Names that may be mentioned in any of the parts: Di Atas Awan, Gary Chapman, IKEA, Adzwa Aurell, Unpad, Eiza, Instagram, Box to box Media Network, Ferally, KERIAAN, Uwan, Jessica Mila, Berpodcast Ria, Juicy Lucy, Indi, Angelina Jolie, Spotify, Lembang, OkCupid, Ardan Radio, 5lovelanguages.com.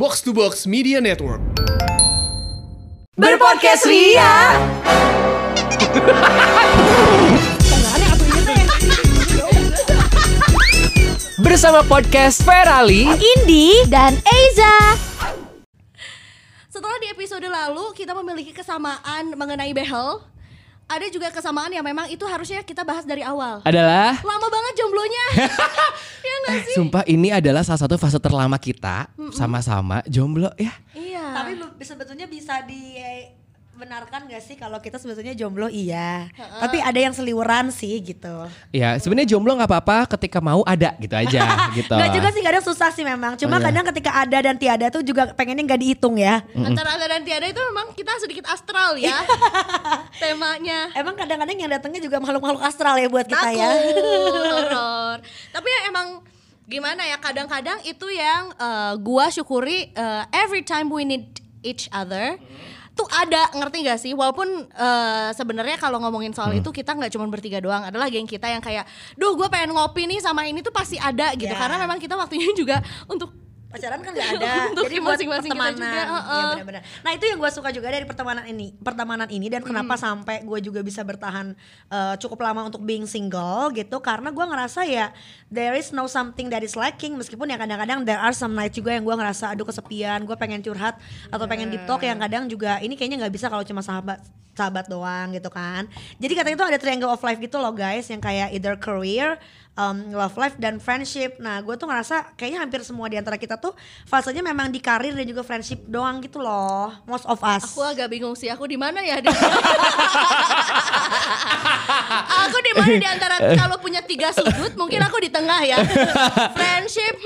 Box to box Media Network. Berpodcast Ria. Bersama podcast Ferally, Indi, dan Eiza. Setelah di episode lalu kita memiliki kesamaan mengenai behel, ada juga kesamaan yang memang itu harusnya kita bahas dari awal. Adalah? Lama banget jomblonya. Ya gak sih? Sumpah ini adalah salah satu fase terlama kita. Sama-sama jomblo ya. Iya. Tapi sebetulnya bisa dibenarkan gak sih kalau kita sebetulnya jomblo? Iya. Tapi ada yang seliweran sih gitu. Iya, sebenarnya jomblo gak apa-apa, ketika mau ada gitu aja gitu. Gak juga sih, kadang susah sih memang. Cuma kadang ketika ada dan tiada tuh juga pengennya gak dihitung ya. Antara ada dan tiada itu memang kita sedikit astral ya. Temanya emang kadang-kadang yang datangnya juga makhluk-makhluk astral ya buat kita. Takut, ya horor. Tapi ya emang gimana ya, kadang-kadang itu yang gua syukuri, every time we need each other tuh ada, ngerti gak sih? Walaupun sebenarnya kalau ngomongin soal itu kita gak cuma bertiga doang. Adalah geng kita yang kayak, duh gue pengen ngopi nih sama ini tuh pasti ada gitu. Karena memang kita waktunya juga untuk pacaran kan gak ada, jadi buat masing-masing kita juga. Iya, benar-benar. Nah itu yang gue suka juga dari pertemanan ini dan kenapa sampai gue juga bisa bertahan cukup lama untuk being single gitu, karena gue ngerasa ya there is no something that is lacking, meskipun ya kadang-kadang there are some night juga yang gue ngerasa aduh kesepian, gue pengen curhat atau pengen deep talk yang kadang juga ini kayaknya nggak bisa kalau cuma sahabat doang gitu kan. Jadi katanya itu ada triangle of life gitu loh guys, yang kayak either career, love life, dan friendship. Nah gue tuh ngerasa kayaknya hampir semua diantara kita tuh fasenya memang di karir dan juga friendship doang gitu loh, most of us. Aku agak bingung sih, aku di mana ya? Aku di mana di antara, kalau punya tiga sudut mungkin aku di tengah ya. Friendship,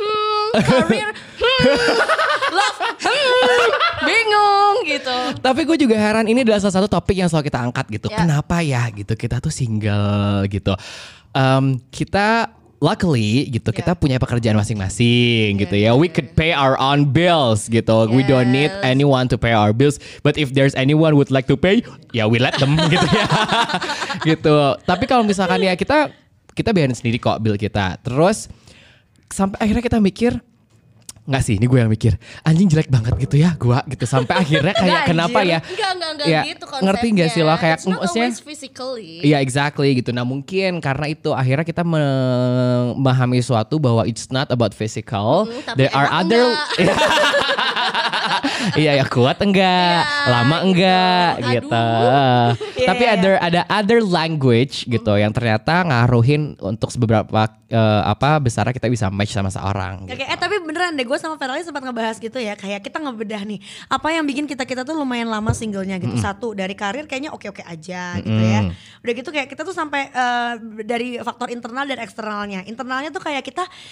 career, love, bingung gitu. Tapi gue juga heran, ini adalah salah satu topik yang selalu kita angkat gitu. Yeah. Kenapa ya gitu kita tuh single gitu. Kita luckily gitu, kita punya pekerjaan masing-masing gitu ya. We could pay our own bills gitu. Yes. We don't need anyone to pay our bills. But if there's anyone would like to pay, ya we let them gitu ya. Gitu. Tapi kalau misalkan ya kita bayarin sendiri kok bill kita. Terus sampai akhirnya kita mikir, nggak sih, ini gue yang mikir, anjing jelek banget gitu ya gue gitu. Sampai akhirnya kayak kenapa ya? Enggak ya, gitu konsepnya. Ngerti gak sih lo kayak maksudnya? Iya exactly gitu. Nah mungkin karena itu akhirnya kita memahami suatu bahwa it's not about physical. There are other. Iya ya, kuat enggak, lama enggak gitu. Tapi ada other language gitu yang ternyata ngaruhin untuk seberapa besarnya kita bisa match sama seorang. Gitu. Tapi beneran deh, gue sama Ferally sempat ngebahas gitu ya, kayak kita ngebedah nih apa yang bikin kita tuh lumayan lama singlenya gitu. Satu dari karir kayaknya oke aja gitu ya. Udah gitu kayak kita tuh sampai dari faktor internal dan eksternalnya. Internalnya tuh kayak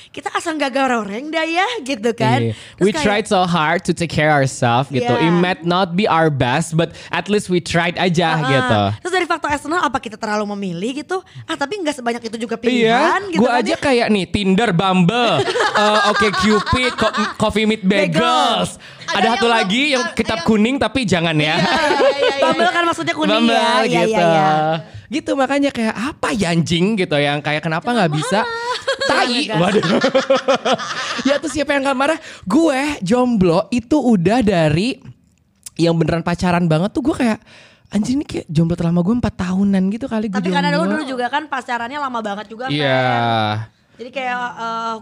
kita asal gak goreng dah ya gitu kan. We tried so hard to take care ourselves gitu. It might not be our best, but at least we tried aja gitu. Terus dari faktor eksternal, apa kita terlalu memilih gitu? Tapi nggak sebanyak itu juga pilihan. Gitu. Gue aja kayak nih Tinder, Bumble, OkCupid. Coffee Meet Bagels. Ada satu lagi yang kitab kuning tapi jangan ya. Bumble kan maksudnya kuning. Bumble, ya. Gitu. Gitu makanya kayak apa ya anjing gitu, yang kayak kenapa nggak bisa tai. Waduh. Ya tuh siapa yang nggak marah? Gue jomblo itu udah dari yang beneran pacaran banget tuh gue kayak, anjir ini kayak jomblo terlama gue 4 tahunan gitu kali gue. Tapi karena dulu juga kan pacarannya lama banget juga kan. Iya. Jadi kayak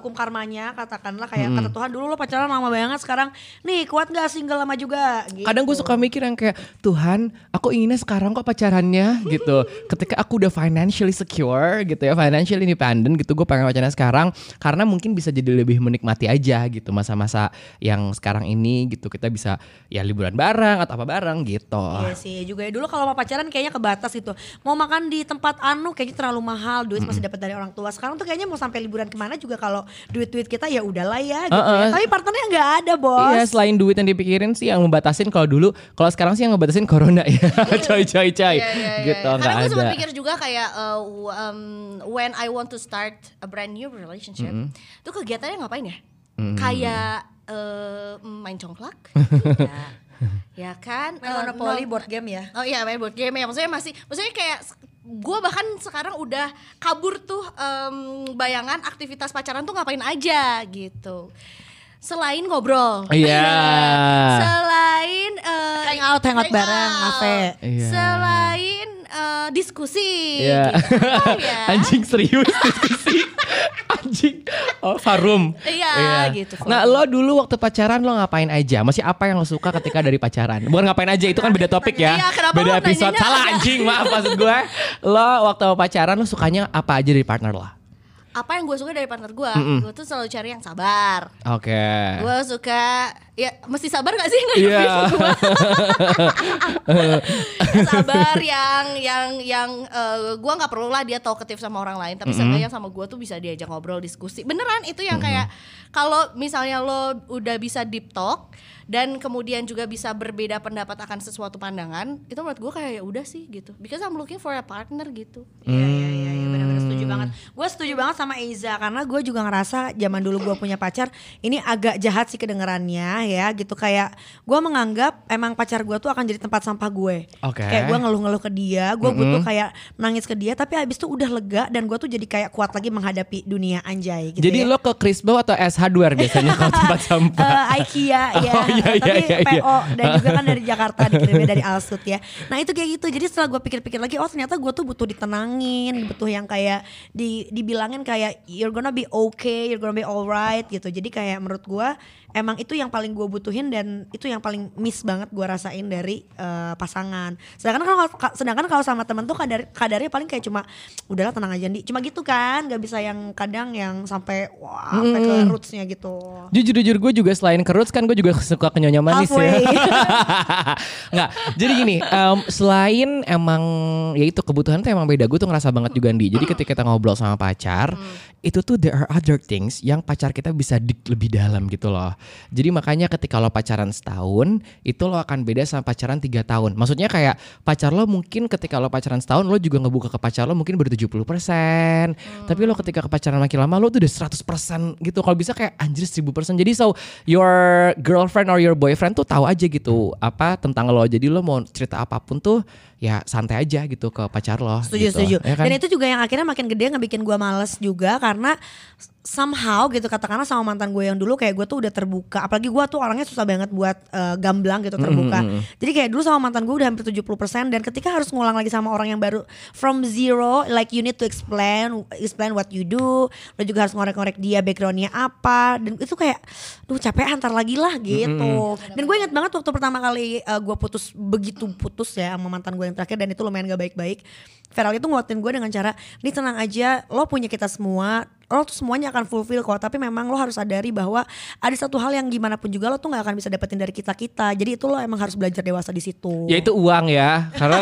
hukum karmanya katakanlah kayak kata Tuhan, dulu lo pacaran lama banget, sekarang nih kuat gak single lama juga gitu. Kadang gue suka mikir yang kayak, Tuhan aku inginnya sekarang kok pacarannya gitu. Ketika aku udah financially secure gitu ya, financially independent gitu, gue pengen pacaran sekarang karena mungkin bisa jadi lebih menikmati aja gitu masa-masa yang sekarang ini gitu. Kita bisa ya liburan bareng atau apa bareng gitu. Iya sih juga ya, dulu kalau mau pacaran kayaknya kebatas gitu. Mau makan di tempat anu kayaknya terlalu mahal, duit masih dapat dari orang tua. Sekarang tuh kayaknya mau sampai liburan kemana juga kalau duit kita ya udahlah ya gitu ya. Tapi partnernya gak ada bos. Iya, selain duit yang dipikirin sih yang membatasin kalau dulu. Kalau sekarang sih yang ngebatasin corona ya. Coy gitu gak ada. Karena gue sempat pikir juga kayak when I want to start a brand new relationship, tuh kegiatannya ngapain ya? Kayak main congklak. Ya kan, main monopoli, board game ya. Oh iya, main board game ya. Maksudnya masih, maksudnya kayak gue bahkan sekarang udah kabur tuh bayangan aktivitas pacaran tuh ngapain aja gitu. selain ngobrol. Iya. Selain hangout bareng, kafe. Yeah. Selain diskusi. Yeah. Gitu. Oh, ya. Anjing serius diskusi. Anjing. Oh, farum. Iya, yeah, gitu. Farum. Nah, lo dulu waktu pacaran lo ngapain aja? Masih apa yang lo suka ketika dari pacaran? Bukan ngapain aja, itu kan beda topik ya. Iya, beda episode. Salah aja. Anjing, maaf maksud gue. Lo waktu pacaran lo sukanya apa aja dari partner lo? Apa yang gue suka dari partner gue, gue tuh selalu cari yang sabar. Oke. Okay. Gue suka, ya mesti sabar gak sih ngadepin gue? Sabar yang gue nggak perlu lah dia talkative sama orang lain, tapi sebenarnya sama gue tuh bisa diajak ngobrol, diskusi. Beneran itu yang kayak kalau misalnya lo udah bisa deep talk dan kemudian juga bisa berbeda pendapat akan sesuatu pandangan, itu menurut gue kayak ya udah sih gitu. Because I'm looking for a partner gitu. Iya, benar-benar setuju banget. Gue setuju banget sama Eiza karena gue juga ngerasa zaman dulu gue punya pacar ini agak jahat sih kedengerannya ya gitu, kayak gue menganggap emang pacar gue tuh akan jadi tempat sampah gue. Okay. Kayak gue ngeluh-ngeluh ke dia, gue butuh kayak nangis ke dia, tapi abis itu udah lega dan gue tuh jadi kayak kuat lagi menghadapi dunia, anjay gitu. Jadi ya. Lo ke Krisbo atau S Hardware biasanya kalau tempat sampah? IKEA ya, oh, iya, PO dan juga kan dari Jakarta dikirimnya dari Alsut ya. Nah itu kayak gitu, jadi setelah gue pikir-pikir lagi, oh ternyata gue tuh butuh ditenangin, butuh yang kayak dibilangin kayak you're gonna be okay, you're gonna be alright gitu. Jadi kayak menurut gue emang itu yang paling gue butuhin dan itu yang paling miss banget gue rasain dari pasangan. Sedangkan kalau sama temen tuh kadarnya paling kayak cuma udahlah tenang aja Andi, cuma gitu kan, gak bisa yang kadang yang sampai wah sampai ke rootsnya gitu. Jujur gue juga selain ke roots kan gue juga suka ke nyonya manis halfway. Ya. Nggak, jadi gini selain emang ya itu kebutuhan tuh emang beda, gue tuh ngerasa banget juga Andi. Jadi ketika kita ngobrol sama pacar itu tuh there are other things yang pacar kita bisa dig lebih dalam gitu loh. Jadi makanya ketika lo pacaran setahun itu lo akan beda sama pacaran 3 tahun. Maksudnya kayak pacar lo mungkin ketika lo pacaran setahun lo juga ngebuka ke pacar lo mungkin baru 70%. Tapi lo ketika pacaran makin lama lo tuh udah 100% gitu. Kalau bisa kayak anjir 1000%. Jadi so your girlfriend or your boyfriend tuh tahu aja gitu apa tentang lo. Jadi lo mau cerita apapun tuh ya santai aja gitu ke pacar lo. Setuju gitu. Ya kan? Dan itu juga yang akhirnya makin gede ngebikin gue males juga karena somehow gitu, katakanlah sama mantan gue yang dulu kayak gue tuh udah terbuka, apalagi gue tuh orangnya susah banget buat gamblang gitu terbuka. Jadi kayak dulu sama mantan gue udah hampir 70% dan ketika harus ngulang lagi sama orang yang baru from zero, like you need to explain what you do, lo juga harus ngorek-ngorek dia backgroundnya apa, dan itu kayak duh capek antar lagi lah gitu. Dan gue inget banget waktu pertama kali gue begitu putus ya sama mantan gue yang terakhir dan itu lumayan gak baik-baik, Ferally tuh nguatin gue dengan cara, ini tenang aja, lo punya kita semua, lo tuh semuanya akan fulfill kok, tapi memang lo harus sadari bahwa ada satu hal yang gimana pun juga lo tuh gak akan bisa dapetin dari kita-kita, jadi itu lo emang harus belajar dewasa di situ. Ya itu uang ya karena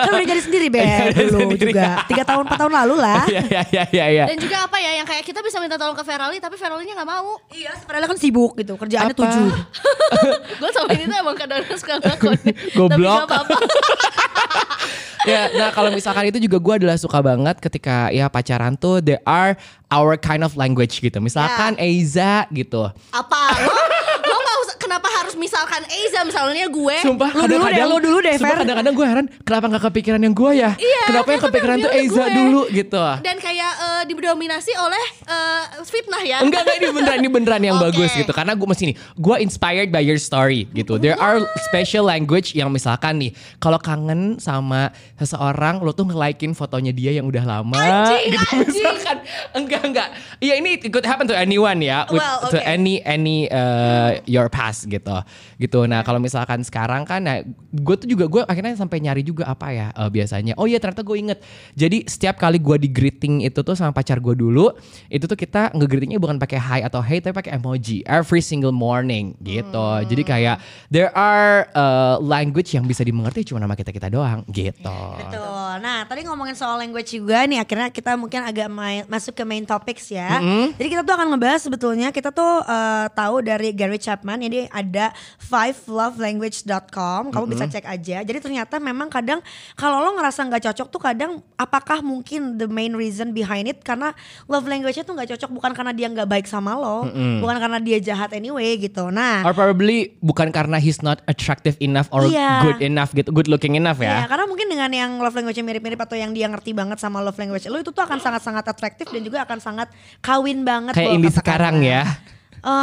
kan udah jadi sendiri Ben dulu juga 3 tahun 4 tahun lalu lah. Iya. Dan juga apa ya yang kayak kita bisa minta tolong ke Ferally tapi Ferally-nya gak mau. Iya, Ferally kan sibuk gitu, kerjaannya 7. Gue sama ini tuh emang kadang-kadang suka ngelakuin tapi gak apa-apa. Ya, nah kalau misalkan itu juga gue adalah suka banget ketika ya pacaran tuh there are our kind of language gitu. Misalkan Eiza gitu. Apa? Lo gak usah, kenapa harus misalkan Eiza, misalnya gue? Sumpah lo dulu deh Fer. Sumpah kadang-kadang gue heran kenapa gak kepikiran yang gue ya? Iya, kenapa yang kepikiran tuh Eiza dulu gitu. Dan kayak didominasi oleh fitnah ya? Enggak, ini beneran yang bagus gitu. Karena gue masih nih, gue inspired by your story gitu. There are special language yang misalkan nih kalau kangen sama seseorang lo tuh nge-like-in fotonya dia yang udah lama. Anjing, gitu anjing. Misalkan enggak. Iya ini it could happen to anyone ya, to any your past gitu. Nah kalau misalkan sekarang kan, nah, gue akhirnya sampai nyari juga apa ya biasanya. Oh iya ternyata gue inget. Jadi setiap kali gue di greeting itu tuh sama pacar gue dulu, itu tuh kita nge-greetingnya bukan pakai hi atau hey tapi pakai emoji every single morning gitu. Jadi kayak there are language yang bisa dimengerti cuma nama kita doang gitu. Betul. Nah tadi ngomongin soal language juga nih, akhirnya kita mungkin agak masuk ke main topics ya. Jadi kita tuh akan ngebahas sebetulnya kita tuh tahu dari Gary Chapman, jadi ada 5lovelanguages.com, kamu bisa cek aja. Jadi ternyata memang kadang kalau lo ngerasa nggak cocok tuh kadang apakah mungkin the main reason behind it karena love language-nya tuh nggak cocok, bukan karena dia nggak baik sama lo, bukan karena dia jahat anyway gitu. Nah, or probably bukan karena he's not attractive enough or good enough gitu, good looking enough ya. Karena mungkin dengan yang love language-nya mirip-mirip atau yang dia ngerti banget sama love language lo, itu tuh akan sangat-sangat atraktif dan juga akan sangat kawin banget. Kayak Indi sekarang ya.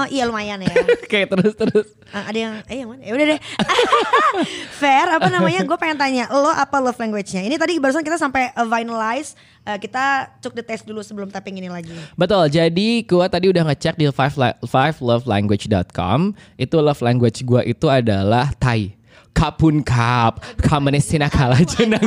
Iya lumayan ya. Kayak terus. Ada yang mana? Ya udah deh. Fair, apa namanya? Gue pengen tanya, lo apa love language-nya? Ini tadi barusan kita sampai finalize, kita took the test dulu sebelum tapping ini lagi. Betul. Jadi gue tadi udah ngecek di 5lovelanguage.com. Itu love language gue itu adalah Thai. Kapun kap, kamenesina kalah jenang,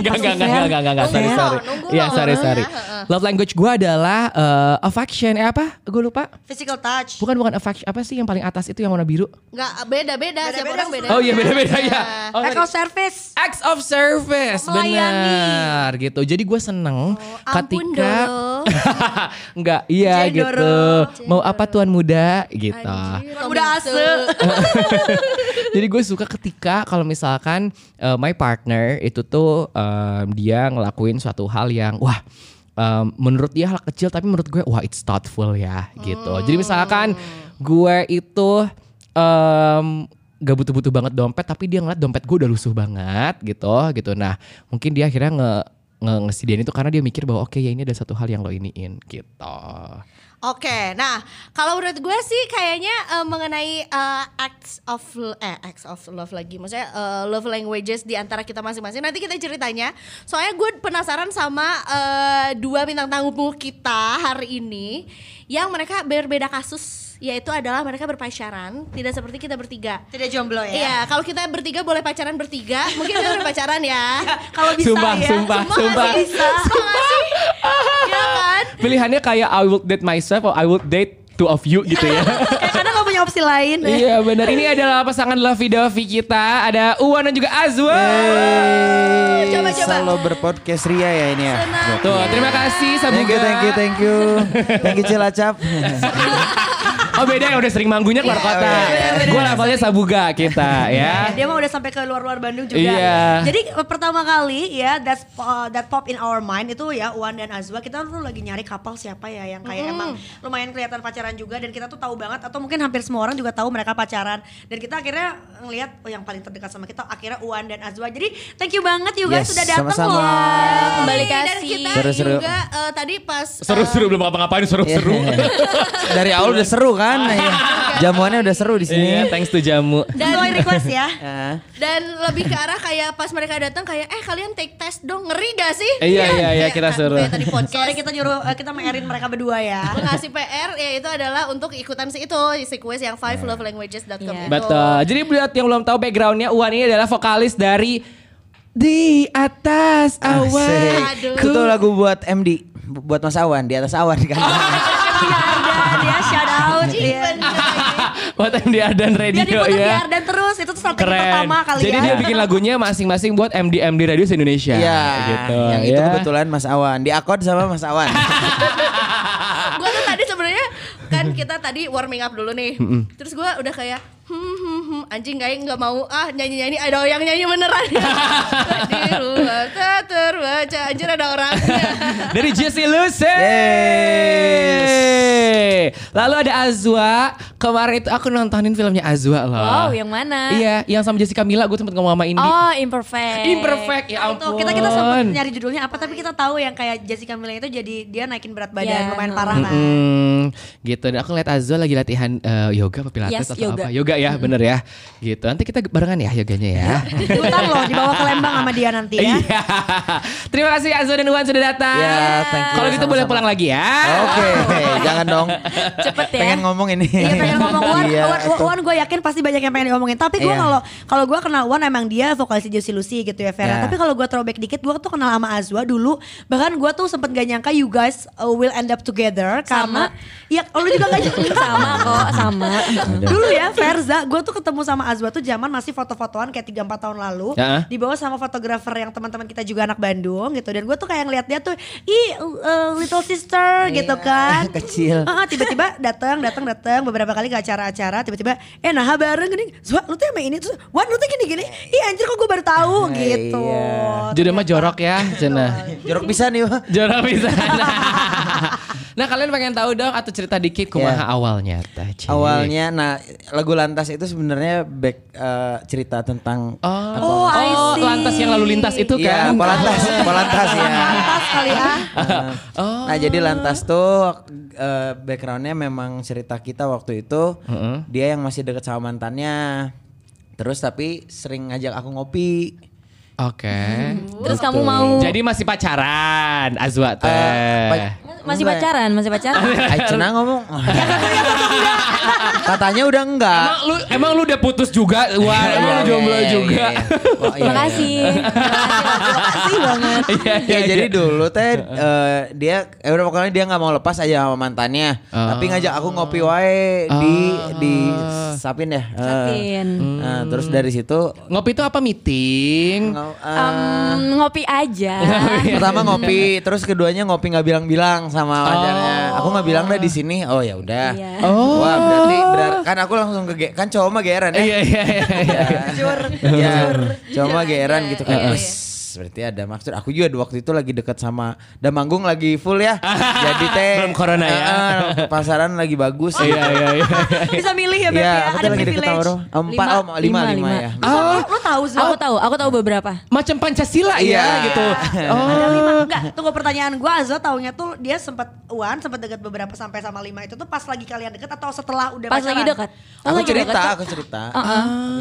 sorry. Love language gue adalah affection, apa? Gue lupa. Physical touch. Bukan affection, apa sih yang paling atas itu yang warna biru? Enggak, beda-beda, siapa orang beda. Oh iya beda-beda ya. Act of service. Acts of service, benar gitu. Jadi gue seneng ketika, enggak, iya gitu. Mau apa tuan muda gitu. Muda ase. Jadi gue suka ketika kalau misalkan my partner itu tuh dia ngelakuin suatu hal yang wah menurut dia hal kecil tapi menurut gue wah it's thoughtful ya gitu. Jadi misalkan gue itu gak butuh-butuh banget dompet tapi dia ngeliat dompet gue udah lusuh banget gitu. Nah mungkin dia akhirnya ngesediain itu karena dia mikir bahwa oke, ya ini ada satu hal yang lo iniin gitu. Oke, nah kalau menurut gue sih kayaknya mengenai acts of love lagi, maksudnya love languages di antara kita masing-masing. Nanti kita ceritanya. Soalnya gue penasaran sama dua bintang tamu kita hari ini yang mereka berbeda kasus, yaitu adalah mereka berpacaran, tidak seperti kita bertiga. Tidak jomblo ya? Iya, kalau kita bertiga boleh pacaran bertiga, mungkin kita berpacaran ya. Kalau bisa sumpah. Semua bisa. Iya kan? Pilihannya kayak I will date myself or I will date two of you gitu ya. Karena gak punya opsi lain. Iya benar. Ini adalah pasangan lovey-dovey kita. Ada Uwan dan juga Adzwa. Coba. Selalu berpodcast Ria ya ini ya. Tuh, terima kasih. Thank you. Thank you Cilacap. Oh beda ya, udah sering manggunya keluar kota. Gue levelnya Sabuga kita ya. Dia mah udah sampai ke luar-luar Bandung juga. Yeah. Jadi pertama kali ya that pop in our mind itu ya Uwan dan Adzwa. Kita tuh lagi nyari couple siapa ya yang kayak emang lumayan kelihatan pacaran juga. Dan kita tuh tahu banget atau mungkin hampir semua orang juga tahu mereka pacaran. Dan kita akhirnya ngelihat yang paling terdekat sama kita akhirnya Uwan dan Adzwa. Jadi thank you banget you guys sudah datang loh. Kembali kasih. Dan kita juga tadi pas. Seru-seru belum apa-ngapain seru-seru. Dari awal udah seru kan. Ya. Jamuannya udah seru di sini. Yeah, thanks to jamu. Dan sesuai request ya. Dan lebih ke arah kayak pas mereka datang kayak kalian take test dong, ngeri gak sih? Iya kita suruh. Tadi podcast kita nyuruh kita mengerin mereka berdua ya. Ngasih PR yaitu adalah untuk ikutan si kuis yang 5lovelanguages.com itu. Betul. Jadi buat yang belum tahu backgroundnya, Uwan ini adalah vokalis dari Di Atas Awan. Itu lagu buat MD, buat Mas Awan, Di Atas Awan kan. Dia shout out buat MD Ardan Radio ya. Dia di Ardan terus, itu tuh strategi pertama kali. Jadi dia bikin lagunya masing-masing buat MD Radio se-Indonesia. Iya gitu. Yang itu kebetulan Mas Awan, diakod sama Mas Awan. Gue tuh tadi sebenarnya kan kita tadi warming up dulu nih. Terus gue udah kayak anjing kayak gak mau nyanyi-nyanyi, ada yang nyanyi beneran. Di luar tak terbaca, anjir ada orangnya. Dari Juicy Lucy. Lalu ada Adzwa, kemarin itu aku nontonin filmnya Adzwa loh. Wow, yang mana? Iya, yang sama Jessica Mila, gue sempet ngomong sama Indi. Oh, Imperfect, ya ampun. Kita sempet nyari judulnya apa, tapi kita tahu yang kayak Jessica Mila itu jadi dia naikin berat badan lumayan parah kan. Gitu, dan aku lihat Adzwa lagi latihan yoga apa pilates atau yoga. Apa, yoga ya bener ya gitu, nanti kita barengan ya yoganya ya. Ikutan loh, dibawa ke Lembang sama dia nanti ya. Terima kasih Adzwa dan Uwan sudah datang. Kalau gitu boleh pulang lagi ya. Oke, jangan dong. Cepet ya. Pengen ngomong ini. Iya pengen ngomong Uwan gue yakin pasti banyak yang pengen diomongin. Tapi gue kalau gue kenal Uwan emang dia vokalis Juicy Lucy gitu ya Vera. Tapi kalau gue throwback dikit, gue tuh kenal sama Adzwa dulu. Bahkan gue tuh sempet gak nyangka you guys will end up together. Karena ya lu juga gak nyangka. Sama dulu ya Verza, gue tuh ketemu sama Adzwa tuh zaman masih foto-fotoan kayak 3-4 tahun lalu. Dibawa sama fotografer yang teman-teman kita juga anak Bandung gitu. Dan gue tuh kayak ngeliat dia tuh little sister gitu kan. Kecil. Tiba-tiba datang beberapa kali ke acara-acara. Tiba-tiba naha bareng gini, Zwa lu tuh sama ini terus, Wan lu tuh gini-gini. Ih anjir kok gue baru tahu gitu. Jodoh mah jorok ya. Jorok pisan nih. Nah kalian pengen tahu dong atau cerita dikit kumaha awalnya? Awalnya, nah lagu Lantas itu sebenarnya cerita tentang Lantas yang lalu lintas itu kan? Iya, Polantas ya. Lantas kali ya. Nah jadi Lantas tuh backgroundnya memang cerita kita waktu itu dia yang masih deket sama mantannya, terus tapi sering ngajak aku ngopi. Oke. Terus kamu mau? Jadi masih pacaran, Adzwa teh. Masih pacaran. Cenah ngomong. Katanya udah enggak. Emang lu udah putus juga, Uwan. Emang lu jomblo juga. Makasih banget. Ya jadi dulu teh dia udah pokoknya dia enggak mau lepas aja sama mantannya. Tapi ngajak aku ngopi wae di Sapin ya. Nah, terus dari situ ngopi itu apa meeting? Ngopi aja. Pertama ngopi, terus keduanya ngopi nggak bilang-bilang sama pacarnya. Aku nggak bilang udah di sini. Oh ya udah. Yeah. Oh. Wah berarti kan aku langsung kan cowok mah geran ya. Cowok mah geran gitu kan. Berarti ada maksud. Aku juga waktu itu lagi dekat sama Damanggung lagi full ya. Jadi teh belum corona ya. Pasaran lagi bagus. Iya. Bisa milih ya berarti ya. Ada privilege. 4, 5 ya. Lu tahu semua? Aku tahu beberapa. Macam Pancasila ya gitu. Ada 5 enggak? Tunggu pertanyaan gue, Adzwa taunya tuh dia sempat dekat beberapa sampai sama 5 itu tuh pas lagi kalian dekat atau setelah udah pacaran? Pas lagi dekat. Aku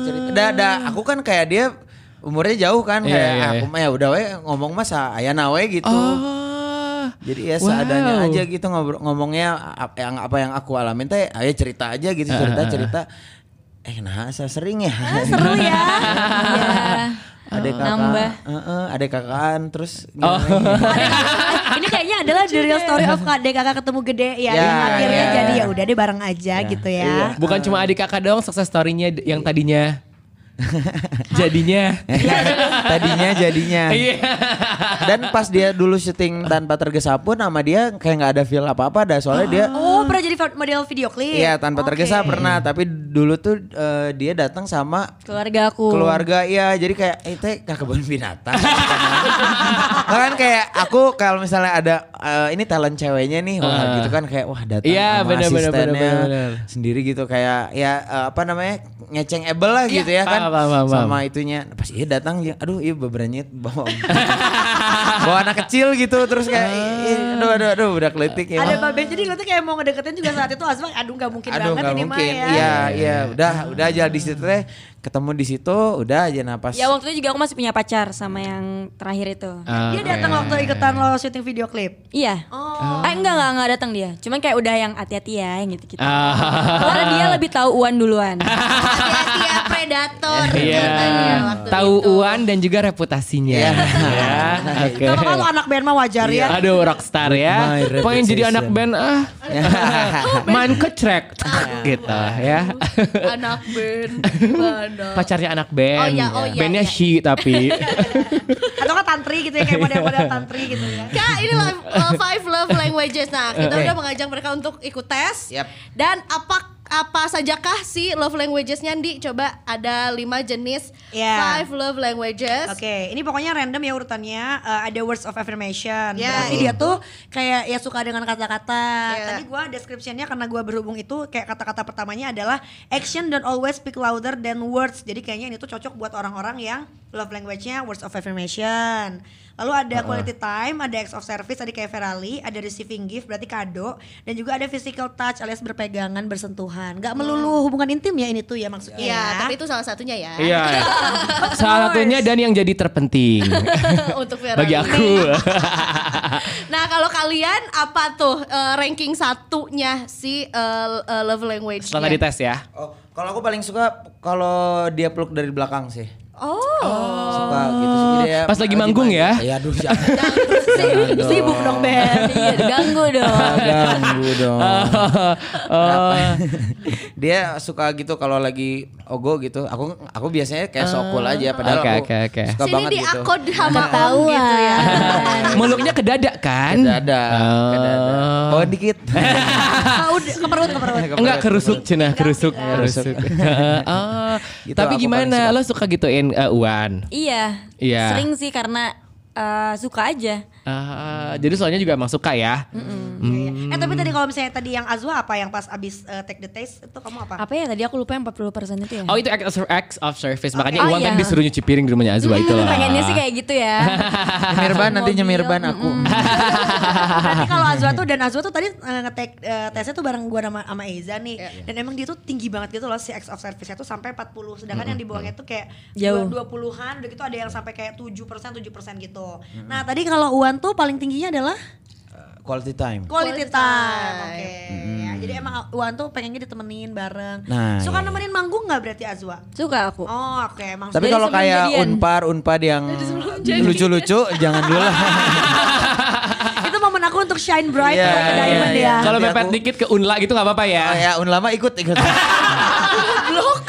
cerita. Aku kan kayak dia umurnya jauh kan, kayak aku mah ya udah we ngomong mah saayana we gitu. Jadi ya seadanya aja gitu ngomongnya apa yang aku alamin teh, ayo cerita aja gitu, cerita. Sering ya. Seru ya. Adek kakaan terus ini kayaknya adalah the real story of adek kakak ketemu gede ya, yang akhirnya jadi ya udah deh bareng aja gitu ya. Iya. Bukan cuma adek kakak doang sukses story-nya yang tadinya Tadinya. Iya. Dan pas dia dulu syuting Tanpa Tergesa pun sama dia kayak nggak ada feel apa-apa dah, soalnya dia pernah jadi model video klip. Iya, Tanpa Tergesa pernah, tapi dulu tuh dia datang sama keluarga aku. Keluarga iya, jadi kayak itu ke kebun binatang. Kan kayak aku kalau misalnya ada ini talent ceweknya nih, gitu kan kayak datang sama asistennya sendiri gitu kayak ngeceng-able lah gitu ya kan. Sama itunya pas dia datang aduh beberanyit bawa anak kecil gitu terus kayak aduh udah kletik ya. Ada babes, jadi lo tuh kayak mau ngedeketin juga saat itu Adzwa gak mungkin banget ini mah ya. Iya udah aja di situ teh ketemu di situ udah aja napas. Ya waktu itu juga aku masih punya pacar sama yang terakhir itu. Dia datang waktu ikutan lo syuting video klip. Iya. Enggak datang dia. Cuman kayak udah yang hati-hati ya yang gitu-gitu. Karena dia lebih tahu Uwan duluan. Hati-hati ya predator. Tahu Uwan dan juga reputasinya. Oke. Kalau anak band mah wajar ya. Aduh rockstar ya. Pengen jadi anak band main kecrek gitu ya. Anak band. Pacarnya anak band, bandnya she tapi atau kan tantri gitu ya, kayak model-model tantri gitu ya. Kak ini 5 Love Languages, nah kita udah mengajak mereka untuk ikut tes. Dan apa sajakah si love languagesnya Andi? Coba ada 5 jenis 5 love languages. Oke, ini pokoknya random ya urutannya. Ada words of affirmation. Berarti dia tuh kayak ya suka dengan kata-kata. Tadi gue description-nya karena gue berhubung itu kayak kata-kata pertamanya adalah action don't always speak louder than words. Jadi kayaknya ini tuh cocok buat orang-orang yang love language-nya words of affirmation. Lalu ada quality time, ada acts of service, tadi kayak Ferally, ada receiving gift berarti kado, dan juga ada physical touch alias berpegangan, bersentuhan. Gak melulu hubungan intim ya ini tuh ya maksudnya. Iya, tapi itu salah satunya ya. Iya. Salah satunya dan yang jadi terpenting. Untuk Ferally. Bagi aku. Nah, kalau kalian apa tuh ranking satunya si love language-nya? Setelah dites ya. Oh, kalau aku paling suka kalau dia peluk dari belakang sih. Suka gitu sih dia. Pas lagi manggung ya? Ya aduh jangan. Sibuk dong Ben. Ganggu dong. Dia suka gitu kalau lagi ogo gitu. Aku biasanya kayak sokul aja padahal aku suka sini banget gitu. Sini diakod sama tahu gitu ya. Meluknya ke dada kan? Ke dada. Oh dikit. Ke perut. Enggak kerusuk cenah, kerusuk. Tapi gimana? Lo suka gituin Uwan? Iya. Sering sih karena suka aja. Jadi soalnya juga emang suka ya. Ya. Tapi tadi kalau misalnya tadi yang Adzwa apa yang pas abis Take the Taste itu kamu apa? Apa ya tadi aku lupa yang 40% itu ya. Oh itu acts of service, makanya Uwan kan disuruh nyuci piring di rumahnya Adzwa itu lah. Pengennya sih kayak gitu ya. Nyemirban nanti nyemirban aku. Nanti kalau Adzwa tuh dan Adzwa tuh tadi nge-take tesnya tuh bareng gue sama Eiza nih. Dan emang dia tuh tinggi banget gitu loh si acts of service-nya tuh sampai 40. Sedangkan yang di bawahnya tuh kayak 20-an begitu, ada yang sampai kayak 7% gitu. Nah tadi kalau Uwan tuh paling tingginya adalah Quality time. Oke. Ya, jadi emang Uwan tuh pengennya ditemenin bareng. Nah, suka nemenin manggung enggak berarti Adzwa? Suka aku. Oh, oke. Emang tapi kalau kayak unpad yang lucu-lucu jangan dulu lah. Itu momen aku untuk shine bright ke diamond ya. Kalau mepet dikit ke Unla gitu enggak apa-apa ya. Oh, ya Unla mah ikut. Blok.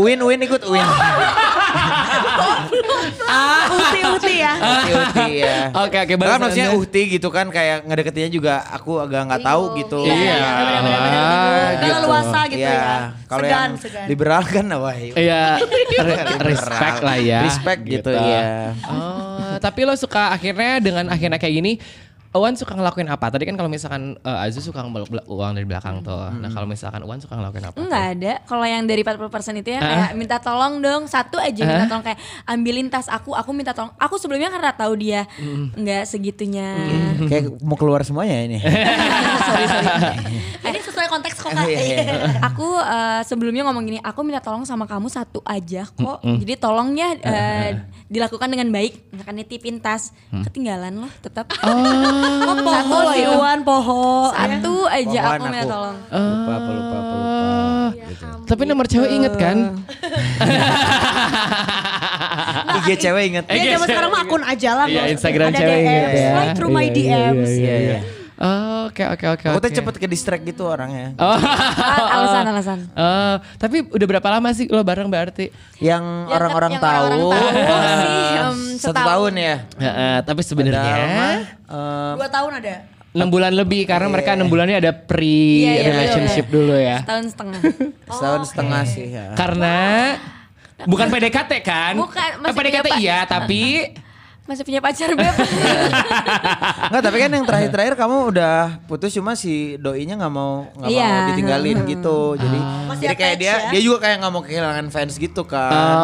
Win ikut Win. Uhti ya. Oke, bahkan maksudnya uhti gitu kan kayak ngedeketinnya juga aku agak nggak tahu gitu. Iya. Kalau luasa gitu ya. Kalau yang liberal kan apa? Iya. Respect lah ya. Respect gitu ya. Oh, tapi lo suka akhirnya dengan akhirnya kayak gini. Uwan suka ngelakuin apa? Tadi kan kalau misalkan Azu suka ngelok uang dari belakang tuh. Nah kalau misalkan Uwan suka ngelakuin apa? Enggak ada. Kalau yang dari 40% itu ya kayak minta tolong dong. Satu aja minta tolong kayak ambilin tas aku minta tolong. Aku sebelumnya kan gak tahu dia enggak segitunya. Kayak mau keluar semuanya ini. Sorry. Ini sesuai konteks kok kan. Aku sebelumnya ngomong gini, aku minta tolong sama kamu satu aja kok. Jadi tolongnya dilakukan dengan baik. Misalkan nitipin tas, ketinggalan loh tetap. Oh, satu si Uwan poho. Satu aja aku minta tolong. Lupa. Ya, gitu. Tapi nomor cewek inget kan? IG cewek inget. Iya zaman sekarang mah akun aja lah. Iya Instagram cewek inget ya. Slide through my DMs. Iya. Oke. Aku tuh cepet ke distract gitu orangnya. Alasan. Tapi udah berapa lama sih lo bareng berarti? Yang orang-orang tahu. Setahun ya. Tapi sebenarnya 2 tahun ada. 6 bulan lebih karena mereka 6 bulannya ada pre-relationship dulu ya. Setahun setengah sih ya. Karena bukan PDKT kan? Bukan. PDKT iya tapi masih punya pacar Beb. Enggak, tapi kan yang terakhir-terakhir kamu udah putus cuma si doinya enggak mau ditinggalin gitu. Jadi kayak dia juga kayak enggak mau kehilangan fans gitu kan.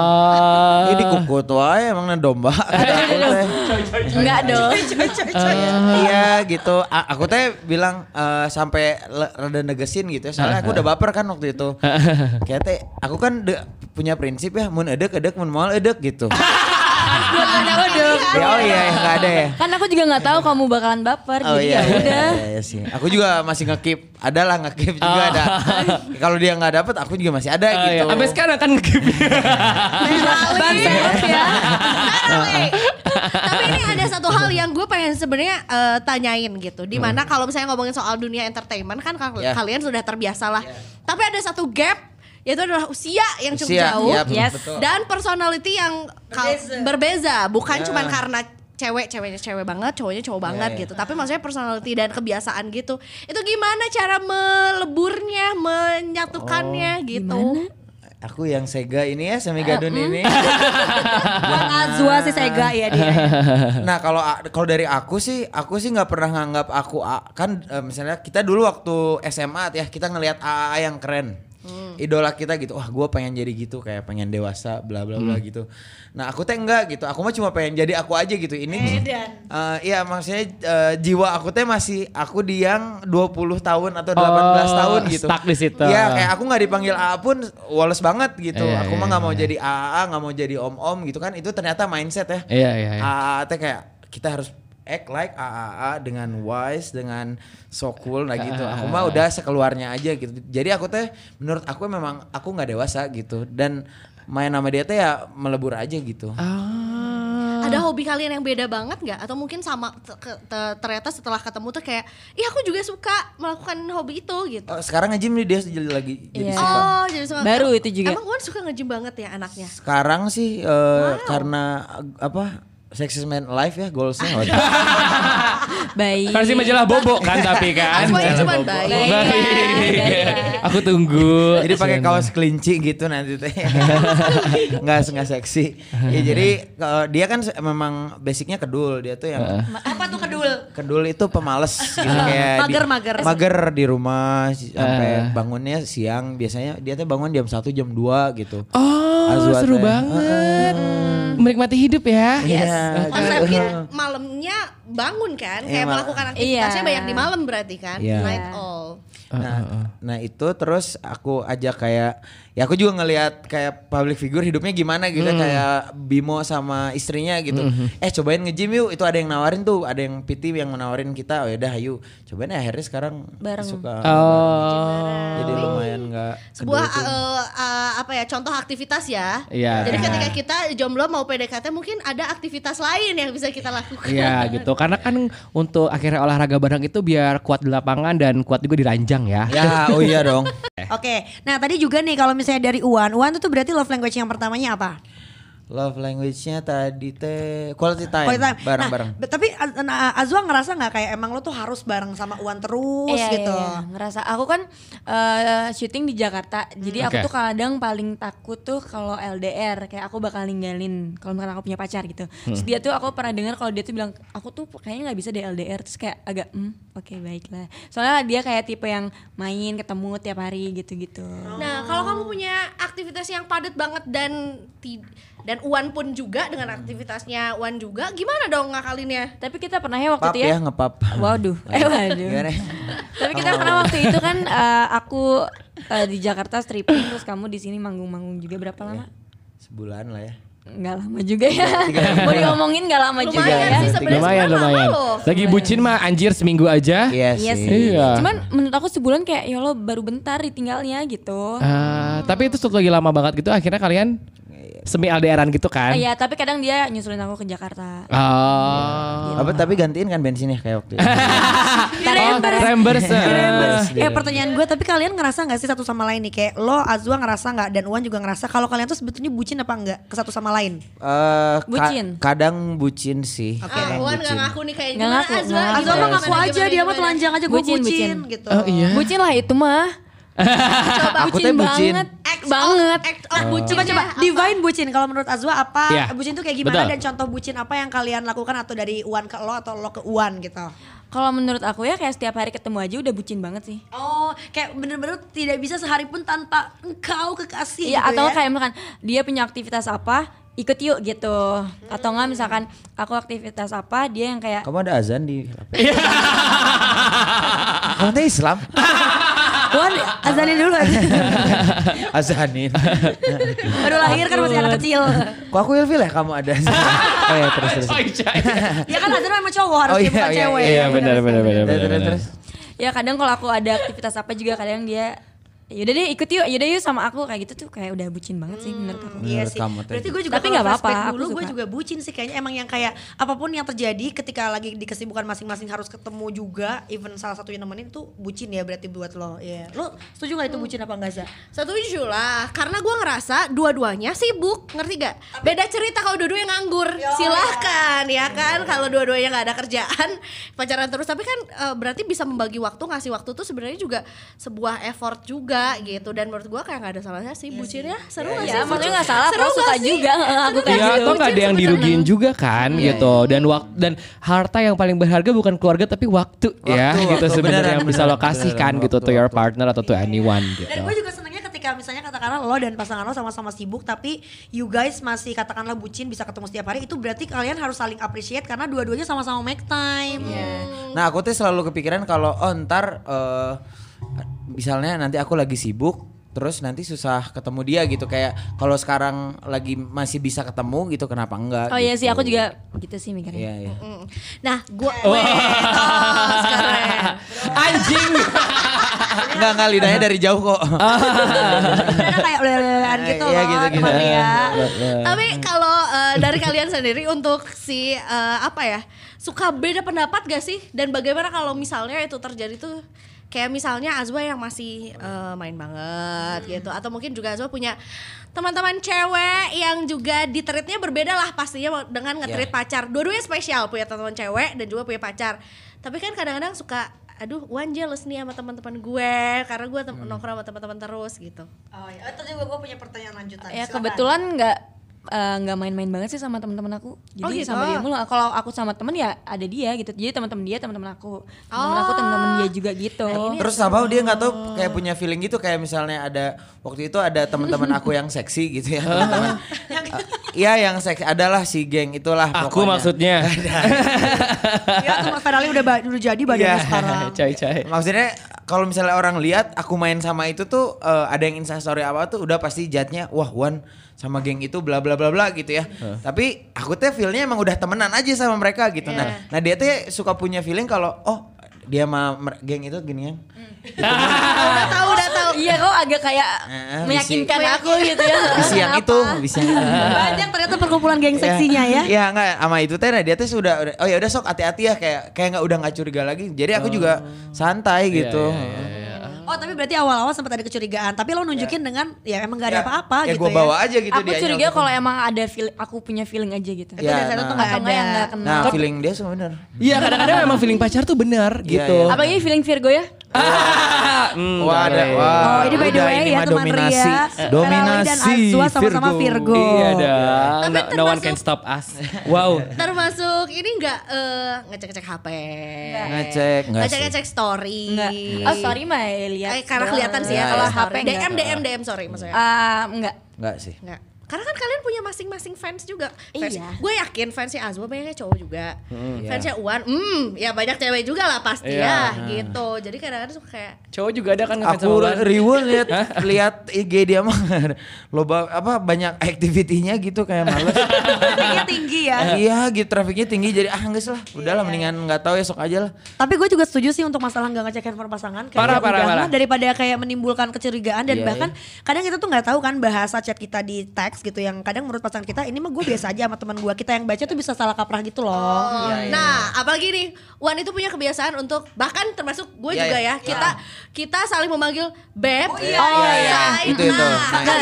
Ini dikukut wae emang domba. Enggak dong. Iya gitu. Aku teh bilang sampai rada negesin gitu ya. Soalnya aku udah baper kan waktu itu. Kayak teh aku kan punya prinsip ya mun edek mun moal edek gitu. Gak ada ya. Kan aku juga gak tahu kamu bakalan baper. Jadi yaudah. Aku juga masih nge-keep. Ada lah nge-keep juga ada. Kalau dia gak dapet aku juga masih ada gitu. Sampai sekarang kan nge-keep. Tapi ini ada satu hal yang gue pengen sebenarnya tanyain gitu. Dimana kalau misalnya ngomongin soal dunia entertainment kan kalian sudah terbiasa lah. Tapi ada satu gap. Yaitu adalah usia yang cukup jauh dan personality yang berbeza. Bukan cuma karena ceweknya cewek banget, cowoknya cowok banget gitu. Tapi maksudnya personality dan kebiasaan gitu. Itu gimana cara meleburnya, menyatukannya gitu? Gimana? Aku yang Sega ini ya, Semigadun ini. Bang Adzwa sih Sega ya dia. Nah kalau dari aku sih nggak pernah nganggap aku kan misalnya kita dulu waktu SMA ya kita ngelihat AA yang keren. Idola kita gitu, wah gue pengen jadi gitu, kayak pengen dewasa bla bla bla gitu. Nah aku teh enggak gitu, aku mah cuma pengen jadi aku aja gitu. Ini iya maksudnya jiwa aku teh masih aku di yang 20 tahun atau 18 tahun gitu. Stuck di situ. Iya kayak aku gak dipanggil AA pun woles banget gitu. Aku mah gak mau jadi AA, gak mau jadi om-om gitu kan. Itu ternyata mindset ya. AA teh kayak kita harus act like AAA dengan wise, dengan so cool lah gitu. Aku mah udah sekeluarnya aja gitu. Jadi aku teh menurut aku memang aku gak dewasa gitu. Dan main sama dia teh ya melebur aja gitu. Ada hobi kalian yang beda banget gak? Atau mungkin sama ternyata setelah ketemu tuh kayak iya aku juga suka melakukan hobi itu gitu. Sekarang nge-gym dia lagi jadi suka. Jadi suka. Baru itu juga. Emang Uwan suka nge-gym banget ya anaknya? Sekarang sih karena apa? Sexiest Man Alive ya goalsnya. Baik. Versi majalah Bobo kan tapi kan. Cuma baik. Baik. Aku tunggu. Jadi pakai kaos kelinci gitu nanti teh. Enggak seksi. Ya jadi dia kan memang basicnya kedul, dia tuh yang apa tuh kedul? Kedul itu pemalas gitu kayak mager di rumah sampai bangunnya siang, biasanya dia tuh bangun jam 1 jam 2 gitu. Oh, Adzwa seru banget. Menikmati hidup ya. Yes. Konsepnya malamnya bangun kan, kayak melakukan aktivitasnya banyak di malam berarti kan, night all. Nah itu terus aku ajak kayak, ya aku juga ngelihat kayak public figure hidupnya gimana gitu, kayak Bimo sama istrinya gitu. Cobain nge-gym yuk, itu ada yang nawarin tuh, ada yang PT yang menawarin kita, oh yaudah ayo cobain ya, akhirnya sekarang bareng. Suka bareng. Jadi lumayan gak sebuah apa ya, contoh aktivitas ya. Jadi ketika kita jomblo mau PDKT mungkin ada aktivitas lain yang bisa kita lakukan. Iya gitu, karena kan untuk akhirnya olahraga bareng itu biar kuat di lapangan dan kuat juga di ranjang ya. Ya, oh iya dong. Oke. Nah, tadi juga nih kalau misalnya dari Uwan itu berarti love language yang pertamanya apa? Love language-nya tadi teh quality time. Bareng-bareng. Nah, tapi Adzwa ngerasa gak kayak emang lo tuh harus bareng sama Uwan terus gitu? Iya, ngerasa. Aku kan syuting di Jakarta, jadi aku tuh kadang paling takut tuh kalau LDR, kayak aku bakal ninggalin kalau misalkan aku punya pacar gitu. Terus dia tuh, aku pernah dengar kalau dia tuh bilang, aku tuh kayaknya gak bisa deh LDR. Terus kayak agak, oke, baiklah. Soalnya dia kayak tipe yang main, ketemu tiap hari gitu-gitu. Nah, kalau kamu punya aktivitas yang padat banget dan Uwan pun juga dengan aktivitasnya Uwan juga, gimana dong ngakalinnya? Tapi kita pernah ya waktu itu ya ngepap. Waduh. Tapi kita pernah waktu itu kan aku di Jakarta stripping, terus kamu di sini manggung-manggung juga berapa lama? Sebulan lah ya. Nggak lama juga ya, mau diomongin nggak lama lumayan juga ya. Lumayan. Lagi bucin mah anjir seminggu aja. Iya sih. Cuman menurut aku sebulan kayak ya lo baru bentar ditinggalnya gitu. Tapi itu setelah lagi lama banget gitu akhirnya kalian semi LDRan gitu kan. Iya tapi kadang dia nyusulin aku ke Jakarta. Tapi gantiin kan bensinnya kayak waktu itu. Reimburse. Pertanyaan gue, tapi kalian ngerasa gak sih satu sama lain nih? Kayak lo Adzwa ngerasa gak dan Uwan juga ngerasa kalau kalian tuh sebetulnya bucin apa enggak ke satu sama lain? Bucin. Kadang bucin sih. Uwan gak ngaku nih kayak gimana Adzwa? Adzwa mah ngaku aja, dia mah telanjang aja, gue bucin gitu. Bucin lah itu mah. Aku tuh bucin banget. Coba divine bucin kalau menurut Adzwa apa? Yeah. Bucin tuh kayak gimana? Betul. Dan contoh bucin apa yang kalian lakukan atau dari Uwan ke lo atau lo ke Uwan gitu? Kalau menurut aku ya kayak setiap hari ketemu aja udah bucin banget sih. Oh, kayak bener-bener tidak bisa sehari pun tanpa engkau kekasih. Iya, gitu atau kayak misalkan dia punya aktivitas apa, ikut yuk gitu. Atau enggak misalkan aku aktivitas apa, dia yang kayak kamu ada azan di HP. Kamu teh Islam? Uwan azanin dulu. Azanin. Baru lahir kan masih anak kecil. Kok aku ilfil ya kamu ada? Oh ya terus. Ya kan azan sama cowok harus bukan cewek. Iya benar. Ya kadang kalau aku ada aktivitas apa juga kadang dia yaudah deh ikut yuk sama aku kayak gitu tuh kayak udah bucin banget sih menurut aku. Iya sih. Berarti gue juga nggak apa-apa. Dulu gue juga bucin sih kayaknya, emang yang kayak apapun yang terjadi ketika lagi di kesibukan masing-masing harus ketemu juga, even salah satunya nemenin tuh bucin ya berarti buat lo. Iya. Lo setuju nggak itu bucin apa nggak sih? Setuju lah, karena gue ngerasa dua-duanya sibuk, ngerti gak? Beda cerita kalau dua-duanya nganggur, silahkan ya kan. Kalau dua-duanya nggak ada kerjaan, pacaran terus, tapi kan berarti bisa membagi waktu, ngasih waktu tuh sebenarnya juga sebuah effort juga. Gitu dan menurut gue kayak gak ada salahnya sih bucinnya, seru gak sih? Maksudnya gak salah, seru suka sih? Juga aku kayak gitu. Atau gak ada yang dirugiin juga kan gitu. Dan harta yang paling berharga bukan keluarga tapi waktu. Gitu sebenarnya yang bisa lo kasihkan gitu to your partner atau to anyone gitu. Dan gue juga senangnya ketika misalnya katakanlah lo dan pasangan lo sama-sama sibuk tapi you guys masih katakanlah bucin, bisa ketemu setiap hari, itu berarti kalian harus saling appreciate karena dua-duanya sama-sama make time. Nah aku tuh selalu kepikiran kalau ntar misalnya nanti aku lagi sibuk terus nanti susah ketemu dia gitu, kayak kalau sekarang lagi masih bisa ketemu gitu kenapa enggak. Oh iya gitu. Sih aku juga gitu sih mikirnya. Iya. Nah gue sekarang anjing enggak lidahnya dari jauh kok. Karena kayak lelean gitu loh teman ya. Tapi kalau dari kalian sendiri untuk si apa ya, suka beda pendapat gak sih, dan bagaimana kalau misalnya itu terjadi tuh Kayak misalnya Adzwa yang masih main banget gitu. Atau mungkin juga Adzwa punya teman-teman cewek yang juga ditreatnya berbeda lah pastinya dengan ngetreat pacar. Dua-duanya spesial, punya teman-teman cewek dan juga punya pacar. Tapi kan kadang-kadang suka, aduh Wan jealous nih sama teman-teman gue karena gue nongkrong sama teman-teman terus gitu. Oh ya, terus juga gue punya pertanyaan lanjutan. Ya, kebetulan nggak main-main banget sih sama teman-teman aku. Jadi sama dia mulu. Kalau aku sama temen ya ada dia gitu. Jadi teman-teman dia teman-teman aku, teman aku teman-teman dia juga gitu. Nah, terus sama dia nggak tahu kayak punya feeling gitu, kayak misalnya ada waktu itu ada teman-teman aku yang seksi gitu ya. Iya yang seks adalah si geng itulah aku pokoknya. Maksudnya ya teman Ferally udah jadi badannya sekarang cai-cai. Maksudnya kalau misalnya orang lihat aku main sama itu tuh ada yang instastory apa tuh udah pasti judge-nya wah Wan sama geng itu bla bla bla bla gitu ya. Tapi aku tuh feelnya emang udah temenan aja sama mereka gitu. Nah dia tuh suka punya feeling kalau oh dia sama geng itu gini kan. Udah tahu. Iya kok agak kayak meyakinkan aku gitu ya. Bisi yang itu. Banyak ternyata perkumpulan geng seksinya ya. Iya enggak sama itu teh dia tuh sudah oh ya udah sok hati-hati ya kayak enggak udah enggak curiga lagi. Jadi aku juga santai gitu. Oh tapi berarti awal-awal sempat ada kecurigaan, tapi lo nunjukin dengan ya emang gak ada apa-apa gitu ya. Gue bawa aja gitu aku dia. Aku curiga kalau emang ada aku punya feeling aja gitu. Itu dasar tuh gak ada. Nah feeling dia semua benar. Iya kadang-kadang memang feeling pacar tuh benar gitu. Apa ini feeling Virgo ya? Wah, ini by the way ya teman Ria, Ferally dan Adzwa sama-sama Virgo. Iya dah, no one can stop us. Wow. Termasuk ini gak ngecek-ngecek HP. Ngecek-ngecek story. Oh story mah ya. Karena kelihatan sih ya kalau HP DM sorry maksudnya. Enggak sih. Enggak. Karena kan kalian punya masing-masing fans juga. Iya. Gue yakin fansnya Adzwa banyaknya cowok juga. Fansnya Uwan, ya banyak cewek juga lah pasti ya gitu. Jadi kadang-kadang suka kayak cowok juga ada kan ngefans sama Uwan. Aku riwuh lihat IG dia mah loba apa banyak activity-nya gitu kayak males. Trafiknya tinggi ya. Iya gitu trafiknya tinggi jadi nges lah. Udahlah mendingan enggak tahu esok aja lah. Tapi gue juga setuju sih untuk masalah enggak ngecek handphone pasangan kayak parah. Daripada kayak menimbulkan kecurigaan dan bahkan kadang kita tuh enggak tahu kan bahasa chat kita di teks gitu yang kadang menurut pasangan kita ini mah gue biasa aja sama teman gue, kita yang baca tuh bisa salah kaprah gitu loh. Apalagi nih Wan itu punya kebiasaan untuk bahkan termasuk gue juga kita saling memanggil beb. Itu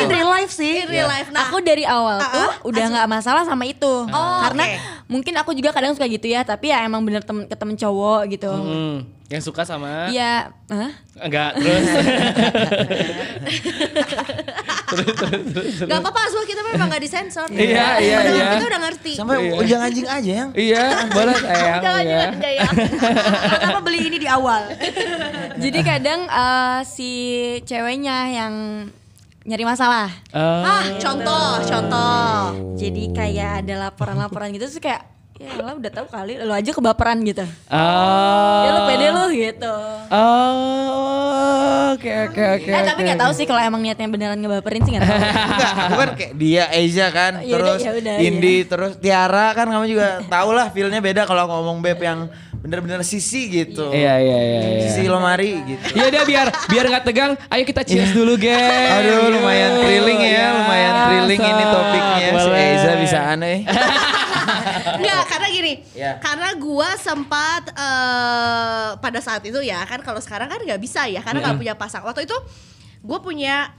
real life sih. Nah, aku dari awal tuh udah nggak masalah sama itu karena mungkin aku juga kadang suka gitu ya, tapi ya emang bener ke temen cowok gitu. Yang suka sama? Iya, enggak terus. terus. Gak apa-apa Adzwa, kita memang gak disensor. Iya. Kita udah ngerti. Sampai ujang anjing aja yang. Iya, boleh sayang. Ujang anjing aja ya. Kenapa beli ini di awal? Jadi kadang si ceweknya yang nyari masalah. Contoh. Jadi kayak ada laporan-laporan gitu terus kayak ya lo udah tahu kali, lo aja kebaperan gitu. Ya lo pede lo gitu. Oke. Tapi nggak tahu sih kalau emang niatnya beneran ngebaperin sih nggak tahu. Bukan kayak dia Eiza kan, terus Indi, terus Tiara kan kamu juga tahu lah feelnya beda kalau ngomong beb yang bener-bener sisi gitu. Iya. Sisi lemari gitu. Iya dia biar nggak tegang, ayo kita cheers dulu guys. Aduh lumayan thrilling ya, lumayan thrilling ini topiknya si Eiza bisa aneh. Enggak, karena gini, karena gue sempat pada saat itu ya kan, kalau sekarang kan gak bisa ya karena gak punya pasangan. Waktu itu gue punya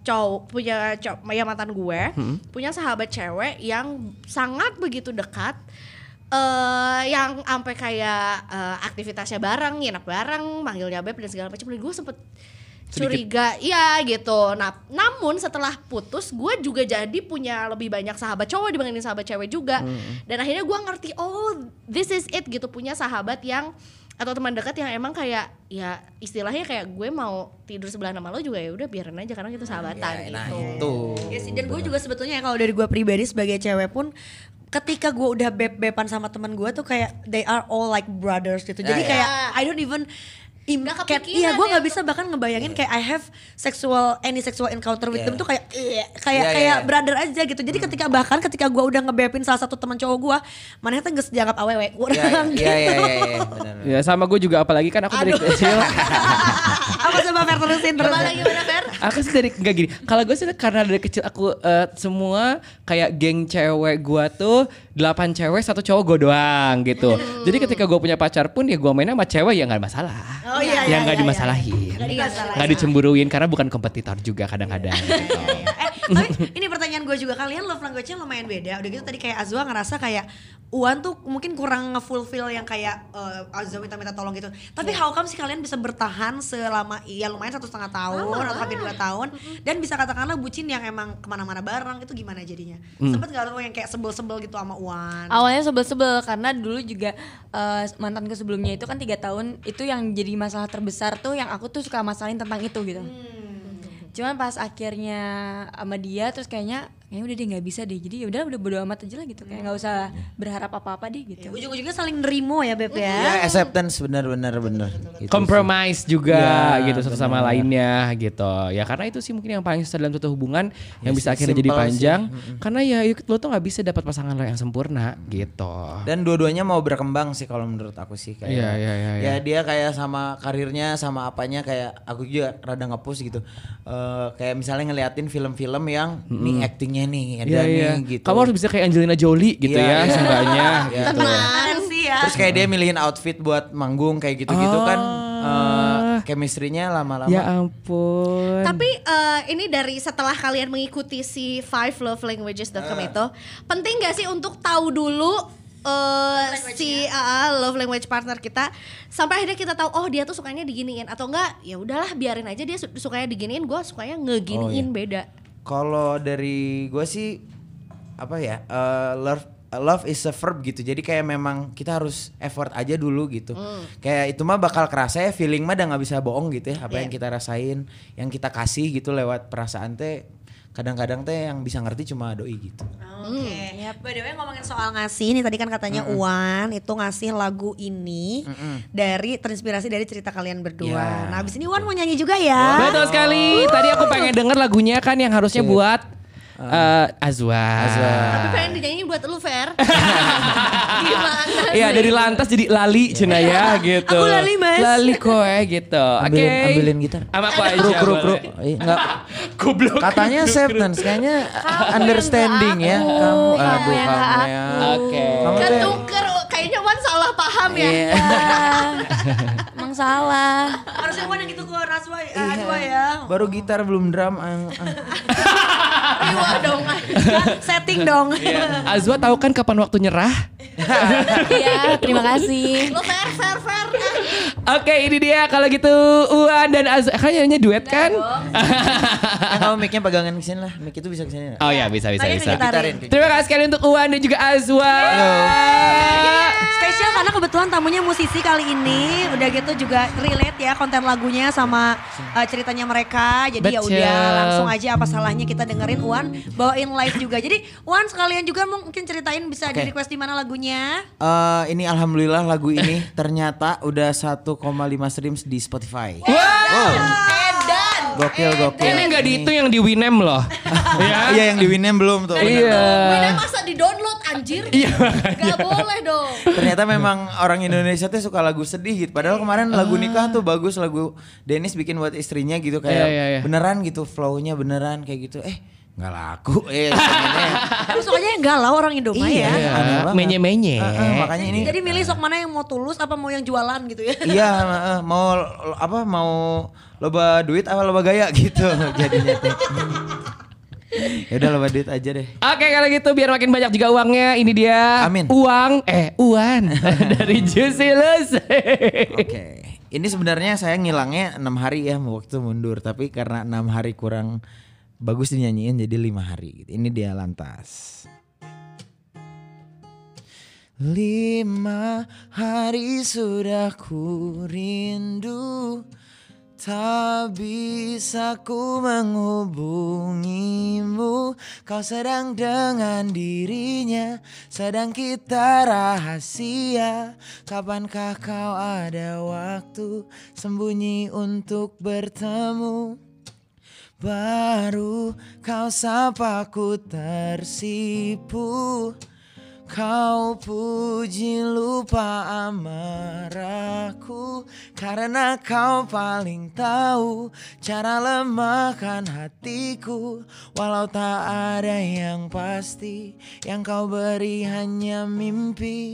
cowok, ya mantan gue, punya sahabat cewek yang sangat begitu dekat. Yang sampai kayak aktivitasnya bareng, nginep bareng, manggilnya beb dan segala macam. Dan gue sempet curiga, iya gitu. Nah, namun setelah putus, gue juga jadi punya lebih banyak sahabat cowok dibandingin sahabat cewek juga. Dan akhirnya gue ngerti, oh this is it gitu, punya sahabat yang atau teman dekat yang emang kayak ya istilahnya kayak gue mau tidur sebelah sama lo juga ya udah biarin aja karena kita sahabatan gitu. Yes, dan gue juga sebetulnya kalau dari gue pribadi sebagai cewek pun ketika gue udah beb-beban sama teman gue tuh kayak they are all like brothers gitu. Jadi kayak I don't even gue nggak bisa bahkan ngebayangin kayak I have any sexual encounter with them tuh kayak brother aja gitu. Jadi ketika gue udah ngebepin salah satu teman cowok gue, mana tuh nggak dianggap awewe gue gitu. Ya sama gue juga, apalagi kan aku dari kecil. Aku coba Fer terusin. Gimana Fer? Aku sih dari nggak gini. Kalau gue sih karena dari kecil aku semua kayak geng cewek gue tuh 8 cewek 1 cowok gue doang gitu. Jadi ketika gue punya pacar pun ya gue mainnya sama cewek ya nggak masalah. Oh iya. Yang nggak dimasalahin, nggak dicemburuin karena bukan kompetitor juga kadang-kadang. Gitu. Ini pertanyaan gue juga, kalian love language-nya lumayan beda. Udah gitu tadi kayak Adzwa ngerasa kayak Uwan tuh mungkin kurang nge-fulfill yang kayak Adzwa minta-minta tolong gitu. Tapi how come sih kalian bisa bertahan selama ya lumayan 1,5 tahun atau hampir 2 tahun dan bisa katakanlah bucin yang emang kemana-mana bareng itu gimana jadinya? Sempet gak lo yang kayak sebel-sebel gitu sama Uwan? Awalnya sebel-sebel karena dulu juga mantan gue sebelumnya itu kan 3 tahun itu yang jadi masalah terbesar tuh yang aku tuh suka masalahin tentang itu gitu. Cuman pas akhirnya sama dia terus kayaknya udah deh nggak bisa deh, jadi yaudah udah bodo amat aja lah gitu, kayak nggak usah berharap apa-apa deh gitu. Ya, ujung-ujungnya saling nerimo ya Beb ya. Acceptance benar-benar. Gitu compromise sih. Juga ya, gitu satu sama lainnya gitu. Ya karena itu sih mungkin yang paling susah dalam suatu hubungan ya, yang bisa akhirnya jadi panjang. Sih. Karena ya lo tuh nggak bisa dapat pasangan lo yang sempurna gitu. Dan dua-duanya mau berkembang sih kalau menurut aku sih kayak. Ya dia kayak sama karirnya sama apanya kayak aku juga rada nge-push gitu. Kayak misalnya ngeliatin film-film yang nih actingnya nih ada nih gitu. Kamu harus bisa kayak Angelina Jolie gitu ya sembahnya gitu. Teman sih ya. Terus kayak dia milihin outfit buat manggung kayak gitu-gitu kan chemistry-nya lama-lama. Ya ampun. Tapi ini dari setelah kalian mengikuti si 5lovelanguages.com itu penting gak sih untuk tahu dulu si love language partner kita sampai akhirnya kita tahu oh dia tuh sukanya diginiin atau enggak, ya udahlah biarin aja dia sukanya diginiin, gue sukanya ngeginiin. Beda kalau dari gue sih apa ya, love is a verb gitu, jadi kayak memang kita harus effort aja dulu gitu. Kayak itu mah bakal kerasa ya, feeling mah udah nggak bisa bohong gitu ya, apa yang kita rasain yang kita kasih gitu lewat perasaan teh kadang-kadang teh yang bisa ngerti cuma doi gitu. Oke. Ya, by the way ngomongin soal ngasih ini tadi kan katanya Uwan itu ngasih lagu ini dari terinspirasi dari cerita kalian berdua. Nah, abis ini Uwan mau nyanyi juga ya. Betul sekali. Tadi aku pengen denger lagunya kan yang harusnya buat Adzwa. Tapi pengen dinyanyiin buat lu Fer. Gimana? Iya dari lantas jadi lali cina ya gitu. Aku lali mas. Lali koe gitu. Ambilin gitar. Sama aku aja. Kruk. Enggak. Goblok. Katanya acceptance, kayaknya understanding ya. Kamu bukannya. Oke. Ketuker kayaknya Wan salah paham ya. Emang salah. Harusnya Wan yang gitu ke Adzwa ya. Baru gitar belum drum. Iwa dong, setting dong. Adzwa tahu kan kapan waktu nyerah? Iya, terima kasih. Lo fair. Oke, ini dia kalau gitu Uwan dan Adzwa kayaknya duet kan? Kalau mic-nya pegangan kesini lah, mic itu bisa kesini. Oh ya bisa. Terima kasih sekali untuk Uwan dan juga Adzwa. Spesial karena kebetulan tamunya musisi kali ini, udah gitu juga relate ya konten lagunya sama ceritanya mereka. Jadi ya udah langsung aja apa salahnya kita dengerin Uwan bawain live juga. Jadi Uwan sekalian juga mungkin ceritain bisa di request di mana lagunya. Ini alhamdulillah lagu ini ternyata udah 1,5 streams di Spotify. Wow. Gokil. Ini gak dihitung yang di Winem loh. Iya yang di Winem belum tuh. Winem masa di download anjir. Gak boleh dong. Ternyata memang orang Indonesia tuh suka lagu sedih gitu. Padahal kemarin lagu nikah tuh bagus, lagu Dennis bikin buat istrinya gitu. Kayak beneran gitu flownya beneran kayak gitu. Gak laku tapi sukanya yang galau orang Indomaya ya menye-menye makanya ini jadi milih sok mana yang mau tulus apa mau yang jualan gitu ya. Mau apa, mau loba duit apa loba gaya gitu jadinya teh. Yaudah loba duit aja deh. Oke kalau gitu biar makin banyak juga uangnya, ini dia Amin. Uwan dari Juicy Lucy. Oke. Ini sebenarnya saya ngilangnya 6 hari ya waktu mundur, tapi karena 6 hari kurang bagus dinyanyiin jadi 5 hari. Ini dia lantas. 5 hari sudah ku rindu, tak bisa ku menghubungimu. Kau sedang dengan dirinya, sedang kita rahasia. Kapankah kau ada waktu sembunyi untuk bertemu? Baru kau sapa ku tersipu, kau puji lupa amarahku. Karena kau paling tahu cara lemahkan hatiku. Walau tak ada yang pasti, yang kau beri hanya mimpi.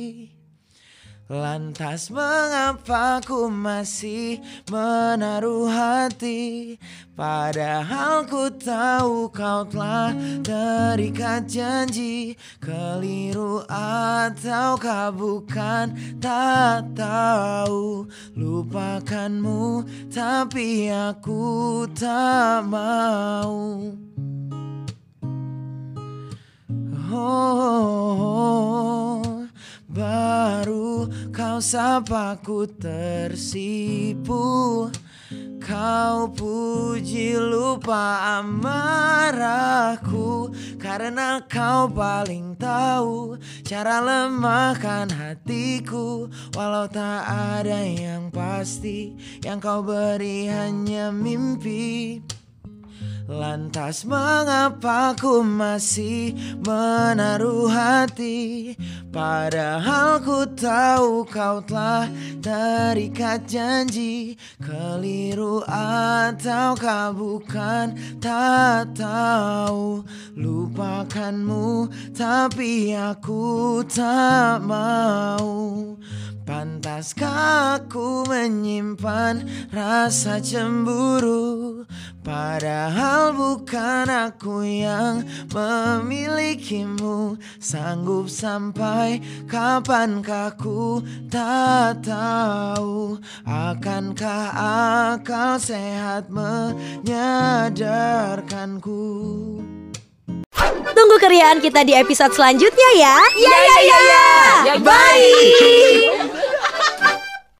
Lantas mengapa ku masih menaruh hati, padahal ku tahu kau telah terikat janji. Keliru ataukah bukan, tak tahu. Lupakanmu tapi aku tak mau. Oh. Baru kau sapa ku tersipu, kau puji lupa amarahku. Karena kau paling tahu cara lemahkan hatiku. Walau tak ada yang pasti, yang kau beri hanya mimpi. Lantas mengapa ku masih menaruh hati, padahal ku tahu kau telah terikat janji. Keliru ataukah bukan, tak tahu. Lupakanmu tapi aku tak mau. Pantaskah aku menyimpan rasa cemburu, padahal bukan aku yang memilikimu. Sanggup sampai kapankah ku tak tahu. Akankah akal sehat menyadarkanku. Tunggu keriaan kita di episode selanjutnya ya. Ya ya ya ya. Bye.